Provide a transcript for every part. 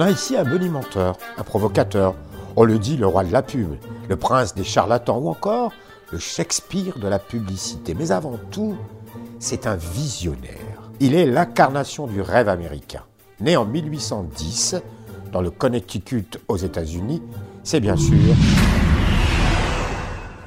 On a ici un bonimenteur, un provocateur, on le dit le roi de la pub, le prince des charlatans ou encore le Shakespeare de la publicité. Mais avant tout, c'est un visionnaire. Il est l'incarnation du rêve américain. Né en 1810, dans le Connecticut aux États-Unis, c'est bien sûr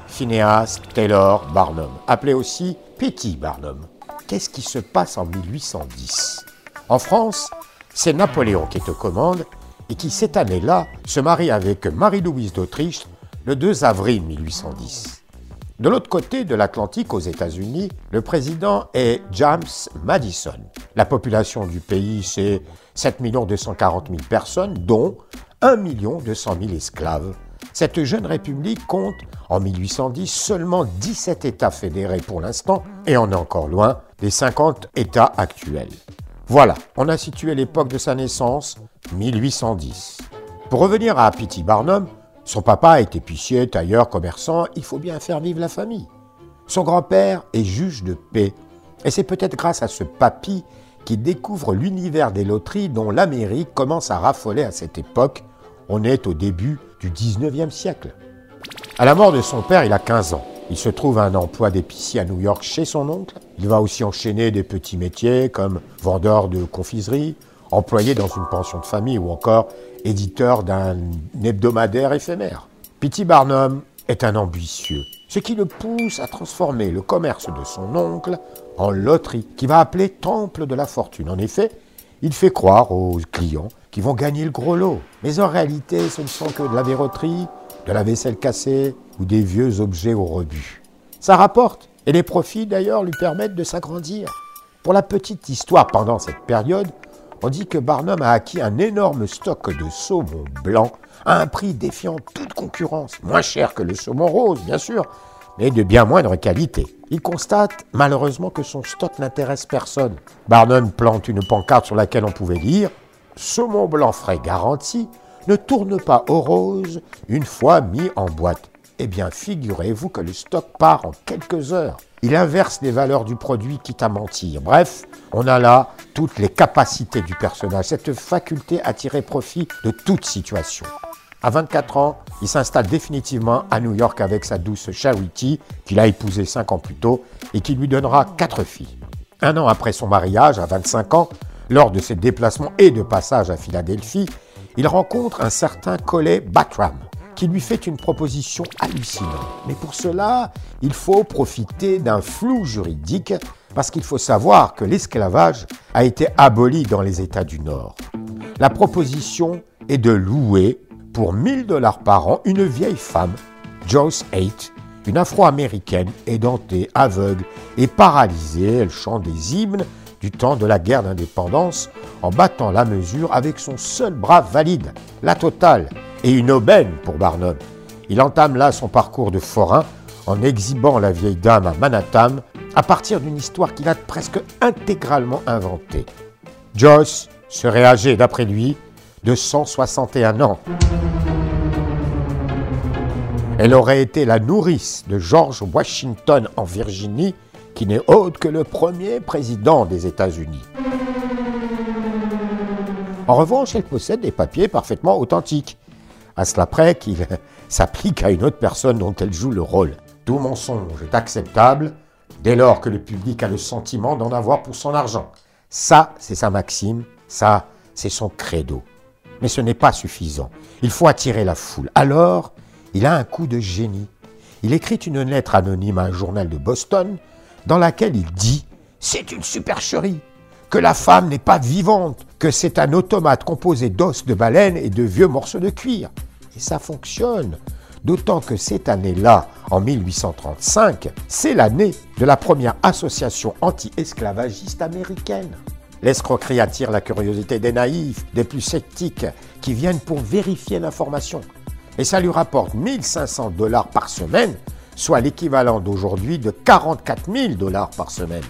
Phineas Taylor Barnum, appelé aussi Petit Barnum. Qu'est-ce qui se passe en 1810 ? En France, c'est Napoléon qui est aux commandes et qui, cette année-là, se marie avec Marie-Louise d'Autriche le 2 avril 1810. De l'autre côté de l'Atlantique, aux États-Unis, le président est James Madison. La population du pays, c'est 7 240 000 personnes, dont 1 200 000 esclaves. Cette jeune république compte, en 1810, seulement 17 États fédérés pour l'instant, et on est encore loin des 50 États actuels. Voilà, on a situé l'époque de sa naissance, 1810. Pour revenir à Petit Barnum, son papa est épicier, tailleur, commerçant, il faut bien faire vivre la famille. Son grand-père est juge de paix. Et c'est peut-être grâce à ce papy qu'il découvre l'univers des loteries dont l'Amérique commence à raffoler à cette époque. On est au début du 19e siècle. À la mort de son père, il a 15 ans. Il se trouve à un emploi d'épicier à New York chez son oncle. Il va aussi enchaîner des petits métiers comme vendeur de confiserie, employé dans une pension de famille ou encore éditeur d'un hebdomadaire éphémère. Petit Barnum est un ambitieux, ce qui le pousse à transformer le commerce de son oncle en loterie, qu'il va appeler Temple de la Fortune. En effet, il fait croire aux clients qu'ils vont gagner le gros lot. Mais en réalité, ce ne sont que de la verroterie, de la vaisselle cassée ou des vieux objets au rebut. Ça rapporte, et les profits d'ailleurs lui permettent de s'agrandir. Pour la petite histoire, pendant cette période, on dit que Barnum a acquis un énorme stock de saumon blanc à un prix défiant toute concurrence, moins cher que le saumon rose, bien sûr, mais de bien moindre qualité. Il constate malheureusement que son stock n'intéresse personne. Barnum plante une pancarte sur laquelle on pouvait lire « Saumon blanc frais garanti, ne tourne pas au rose une fois mis en boîte ». Eh bien, figurez-vous que le stock part en quelques heures. Il inverse les valeurs du produit, quitte à mentir. Bref, on a là toutes les capacités du personnage, cette faculté à tirer profit de toute situation. À 24 ans, il s'installe définitivement à New York avec sa douce Charity, qu'il a épousée 5 ans plus tôt et qui lui donnera 4 filles. Un an après son mariage, à 25 ans, lors de ses déplacements et de passage à Philadelphie, il rencontre un certain Colley Bartram, qui lui fait une proposition hallucinante. Mais pour cela, il faut profiter d'un flou juridique, parce qu'il faut savoir que l'esclavage a été aboli dans les États du Nord. La proposition est de louer, pour 1 000 $ par an, une vieille femme, Joice Heth, une afro-américaine édentée, aveugle et paralysée. Elle chante des hymnes du temps de la guerre d'indépendance en battant la mesure avec son seul bras valide, la totale. Et une aubaine pour Barnum. Il entame là son parcours de forain en exhibant la vieille dame à Manhattan à partir d'une histoire qu'il a presque intégralement inventée. Joyce serait âgée, d'après lui, de 161 ans. Elle aurait été la nourrice de George Washington en Virginie, qui n'est autre que le premier président des États-Unis. En revanche, elle possède des papiers parfaitement authentiques. À cela près qu'il s'applique à une autre personne dont elle joue le rôle. Tout mensonge est acceptable dès lors que le public a le sentiment d'en avoir pour son argent. Ça, c'est sa maxime, ça, c'est son credo. Mais ce n'est pas suffisant. Il faut attirer la foule. Alors, il a un coup de génie. Il écrit une lettre anonyme à un journal de Boston dans laquelle il dit « C'est une supercherie, que la femme n'est pas vivante, que c'est un automate composé d'os de baleine et de vieux morceaux de cuir. » Et ça fonctionne, d'autant que cette année-là, en 1835, c'est l'année de la première association anti-esclavagiste américaine. L'escroquerie attire la curiosité des naïfs, des plus sceptiques, qui viennent pour vérifier l'information. Et ça lui rapporte 1 500 $ par semaine, soit l'équivalent d'aujourd'hui de 44 000 $ par semaine.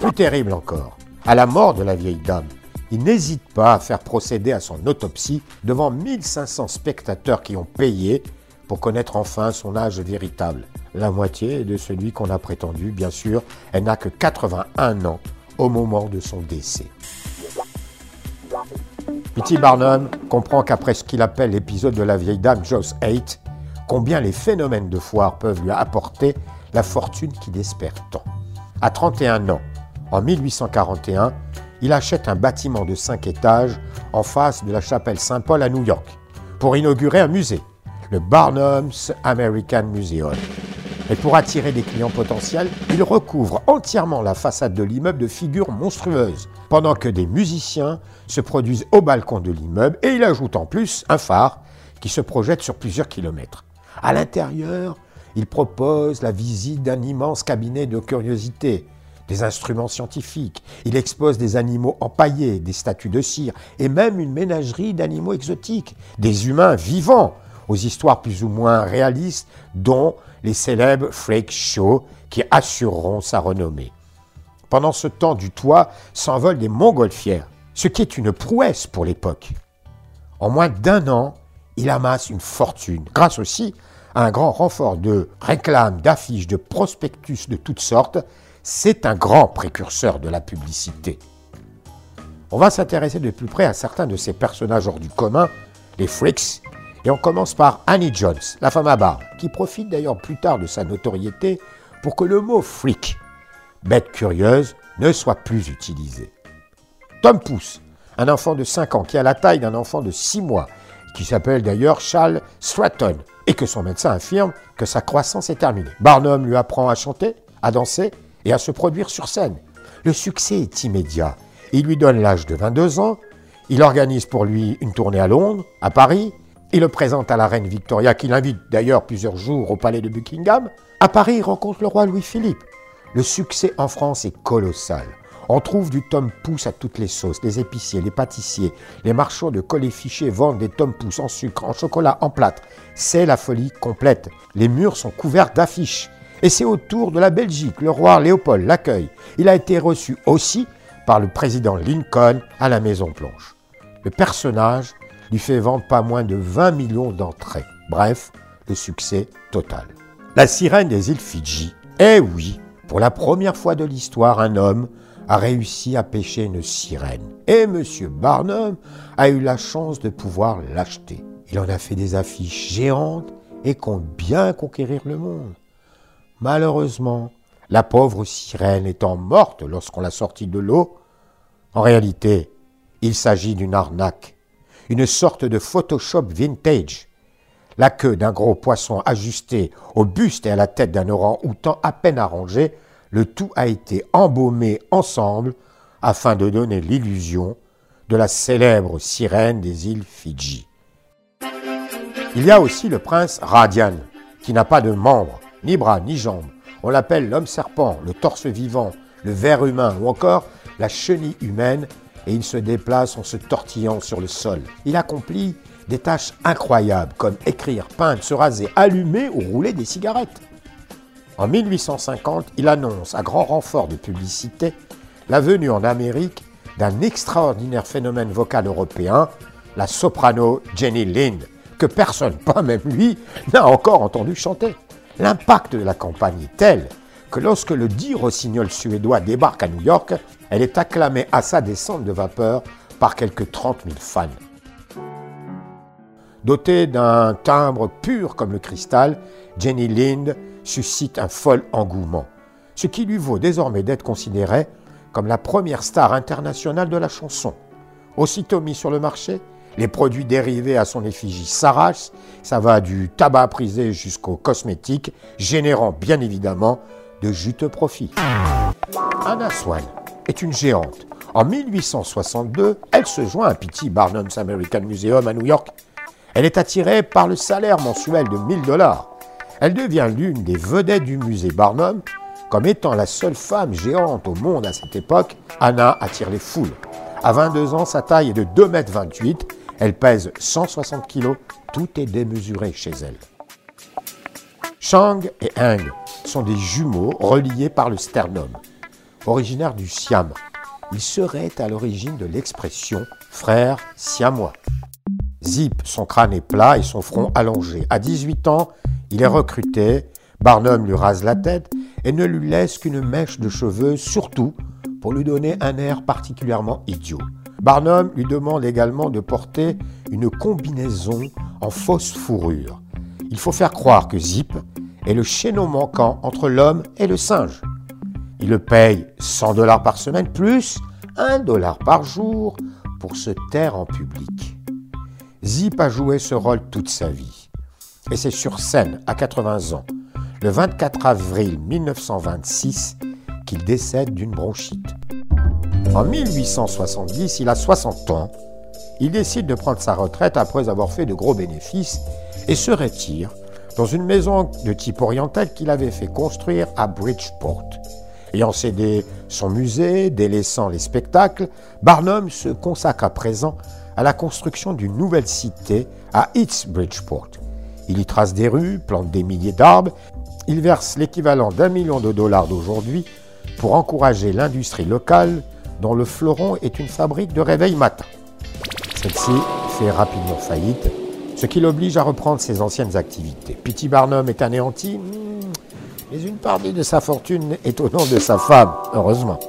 Plus terrible encore, à la mort de la vieille dame, il n'hésite pas à faire procéder à son autopsie devant 1500 spectateurs qui ont payé pour connaître enfin son âge véritable. La moitié est de celui qu'on a prétendu, bien sûr, elle n'a que 81 ans au moment de son décès. P.T. Barnum comprend qu'après ce qu'il appelle l'épisode de la vieille dame Joice Heth, combien les phénomènes de foire peuvent lui apporter la fortune qu'il espère tant. À 31 ans, en 1841, il achète un bâtiment de 5 étages en face de la chapelle Saint-Paul à New York pour inaugurer un musée, le Barnum's American Museum. Et pour attirer des clients potentiels, il recouvre entièrement la façade de l'immeuble de figures monstrueuses, pendant que des musiciens se produisent au balcon de l'immeuble et il ajoute en plus un phare qui se projette sur plusieurs kilomètres. À l'intérieur, il propose la visite d'un immense cabinet de curiosités, des instruments scientifiques, il expose des animaux empaillés, des statues de cire et même une ménagerie d'animaux exotiques, des humains vivants, aux histoires plus ou moins réalistes, dont les célèbres freak shows qui assureront sa renommée. Pendant ce temps, du toit s'envolent des montgolfières, ce qui est une prouesse pour l'époque. En moins d'un an, il amasse une fortune, grâce aussi à un grand renfort de réclames, d'affiches, de prospectus de toutes sortes. C'est un grand précurseur de la publicité. On va s'intéresser de plus près à certains de ces personnages hors du commun, les freaks. Et on commence par Annie Jones, la femme à barbe, qui profite d'ailleurs plus tard de sa notoriété pour que le mot « freak », bête curieuse, ne soit plus utilisé. Tom Pousse, un enfant de 5 ans qui a la taille d'un enfant de 6 mois, qui s'appelle d'ailleurs Charles Stratton, et que son médecin affirme que sa croissance est terminée. Barnum lui apprend à chanter, à danser et à se produire sur scène. Le succès est immédiat. Il lui donne l'âge de 22 ans, il organise pour lui une tournée à Londres, à Paris. Il le présente à la reine Victoria, qui l'invite d'ailleurs plusieurs jours au palais de Buckingham. À Paris, il rencontre le roi Louis-Philippe. Le succès en France est colossal. On trouve du Tom Pousse à toutes les sauces. Les épiciers, les pâtissiers, les marchands de colis fichés vendent des Tom Pousse en sucre, en chocolat, en plâtre. C'est la folie complète. Les murs sont couverts d'affiches. Et c'est au tour de la Belgique. Le roi Léopold l'accueille. Il a été reçu aussi par le président Lincoln à la Maison Blanche. Le personnage lui fait vendre pas moins de 20 millions d'entrées. Bref, le succès total. La sirène des îles Fidji. Eh oui, pour la première fois de l'histoire, un homme a réussi à pêcher une sirène. Et M. Barnum a eu la chance de pouvoir l'acheter. Il en a fait des affiches géantes et compte bien conquérir le monde. Malheureusement, la pauvre sirène étant morte lorsqu'on l'a sortie de l'eau, en réalité, il s'agit d'une arnaque. Une sorte de Photoshop vintage. La queue d'un gros poisson ajustée au buste et à la tête d'un orang-outan à peine arrangé, le tout a été embaumé ensemble afin de donner l'illusion de la célèbre sirène des îles Fidji. Il y a aussi le prince Radian, qui n'a pas de membres, ni bras, ni jambes. On l'appelle l'homme serpent, le torse vivant, le ver humain ou encore la chenille humaine, et il se déplace en se tortillant sur le sol. Il accomplit des tâches incroyables comme écrire, peindre, se raser, allumer ou rouler des cigarettes. En 1850, il annonce, à grand renfort de publicité, la venue en Amérique d'un extraordinaire phénomène vocal européen, la soprano Jenny Lind, que personne, pas même lui, n'a encore entendu chanter. L'impact de la campagne est tel que lorsque le dit rossignol suédois débarque à New York, elle est acclamée à sa descente de vapeur par quelques 30 000 fans. Dotée d'un timbre pur comme le cristal, Jenny Lind suscite un fol engouement, ce qui lui vaut désormais d'être considérée comme la première star internationale de la chanson. Aussitôt mis sur le marché, les produits dérivés à son effigie s'arrachent, ça va du tabac prisé jusqu'aux cosmétiques, générant bien évidemment de juteux profits. Anna Swan est une géante. En 1862, elle se joint à P.T. Barnum's American Museum à New York. Elle est attirée par le salaire mensuel de 1000$. Elle devient l'une des vedettes du musée Barnum. Comme étant la seule femme géante au monde à cette époque, Anna attire les foules. À 22 ans, sa taille est de 2,28 m. Elle pèse 160 kg. Tout est démesuré chez elle. Chang et Eng sont des jumeaux reliés par le sternum. Originaire du Siam, il serait à l'origine de l'expression « frère siamois ». Zip, son crâne est plat et son front allongé. À 18 ans, il est recruté, Barnum lui rase la tête et ne lui laisse qu'une mèche de cheveux, surtout pour lui donner un air particulièrement idiot. Barnum lui demande également de porter une combinaison en fausse fourrure. Il faut faire croire que Zip est le chaînon manquant entre l'homme et le singe. Il le paye 100 $ par semaine plus 1 $ par jour pour se taire en public. Zip a joué ce rôle toute sa vie. Et c'est sur scène, à 80 ans, le 24 avril 1926, qu'il décède d'une bronchite. En 1870, il a 60 ans. Il décide de prendre sa retraite après avoir fait de gros bénéfices et se retire dans une maison de type oriental qu'il avait fait construire à Bridgeport. Ayant cédé son musée, délaissant les spectacles, Barnum se consacre à présent à la construction d'une nouvelle cité à East Bridgeport. Il y trace des rues, plante des milliers d'arbres. Il verse l'équivalent d'1 million de dollars d'aujourd'hui pour encourager l'industrie locale dont le fleuron est une fabrique de réveil matin. Celle-ci fait rapidement faillite, ce qui l'oblige à reprendre ses anciennes activités. Petit Barnum est anéanti, mais une partie de sa fortune est au nom de sa femme, heureusement.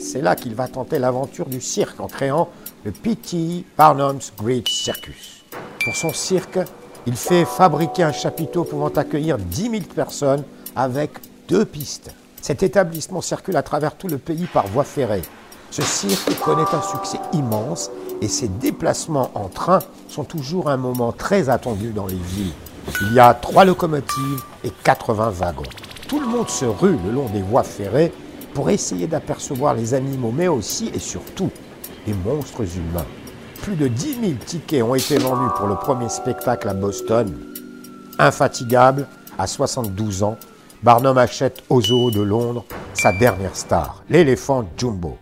C'est là qu'il va tenter l'aventure du cirque en créant le P.T. Barnum's Great Circus. Pour son cirque, il fait fabriquer un chapiteau pouvant accueillir 10 000 personnes avec 2 pistes. Cet établissement circule à travers tout le pays par voie ferrée. Ce cirque connaît un succès immense et ses déplacements en train sont toujours un moment très attendu dans les villes. Il y a 3 locomotives et 80 wagons. Tout le monde se rue le long des voies ferrées pour essayer d'apercevoir les animaux, mais aussi et surtout les monstres humains. Plus de 10 000 tickets ont été vendus pour le premier spectacle à Boston. Infatigable, à 72 ans, Barnum achète au zoo de Londres sa dernière star, l'éléphant Jumbo.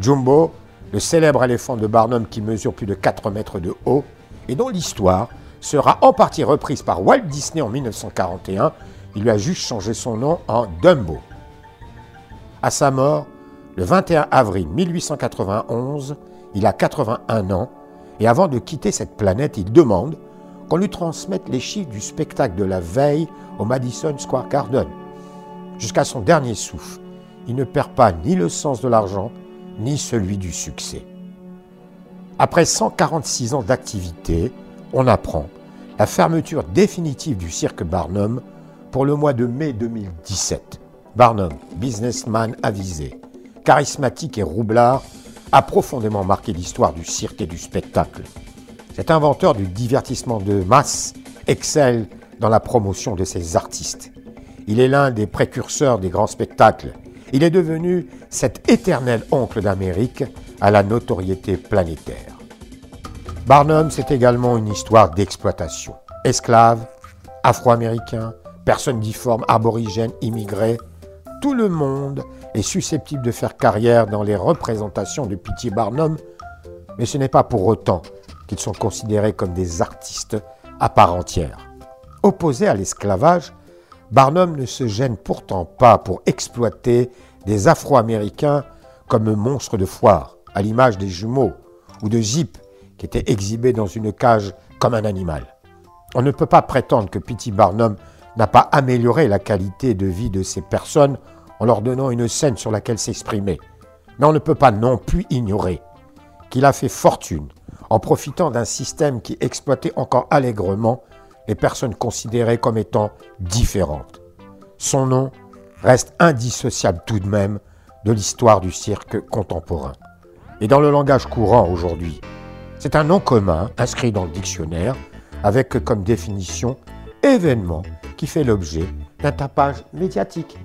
Jumbo, le célèbre éléphant de Barnum qui mesure plus de 4 mètres de haut et dont l'histoire sera en partie reprise par Walt Disney en 1941. Il lui a juste changé son nom en Dumbo. À sa mort, le 21 avril 1891, il a 81 ans et avant de quitter cette planète, il demande qu'on lui transmette les chiffres du spectacle de la veille au Madison Square Garden. Jusqu'à son dernier souffle, il ne perd pas ni le sens de l'argent, ni celui du succès. Après 146 ans d'activité, on apprend la fermeture définitive du cirque Barnum pour le mois de mai 2017. Barnum, businessman avisé, charismatique et roublard, a profondément marqué l'histoire du cirque et du spectacle. Cet inventeur du divertissement de masse excelle dans la promotion de ses artistes. Il est l'un des précurseurs des grands spectacles. Il est devenu cet éternel oncle d'Amérique à la notoriété planétaire. Barnum, c'est également une histoire d'exploitation. Esclaves, afro-américains, personnes difformes, aborigènes, immigrés, tout le monde est susceptible de faire carrière dans les représentations de P.T. Barnum, mais ce n'est pas pour autant qu'ils sont considérés comme des artistes à part entière. Opposé à l'esclavage, Barnum ne se gêne pourtant pas pour exploiter des Afro-Américains comme monstres de foire, à l'image des jumeaux ou de Zip qui étaient exhibés dans une cage comme un animal. On ne peut pas prétendre que P.T. Barnum n'a pas amélioré la qualité de vie de ces personnes en leur donnant une scène sur laquelle s'exprimer. Mais on ne peut pas non plus ignorer qu'il a fait fortune en profitant d'un système qui exploitait encore allègrement les personnes considérées comme étant différentes. Son nom reste indissociable tout de même de l'histoire du cirque contemporain. Et dans le langage courant aujourd'hui, c'est un nom commun inscrit dans le dictionnaire avec comme définition « événement qui fait l'objet d'un tapage médiatique ».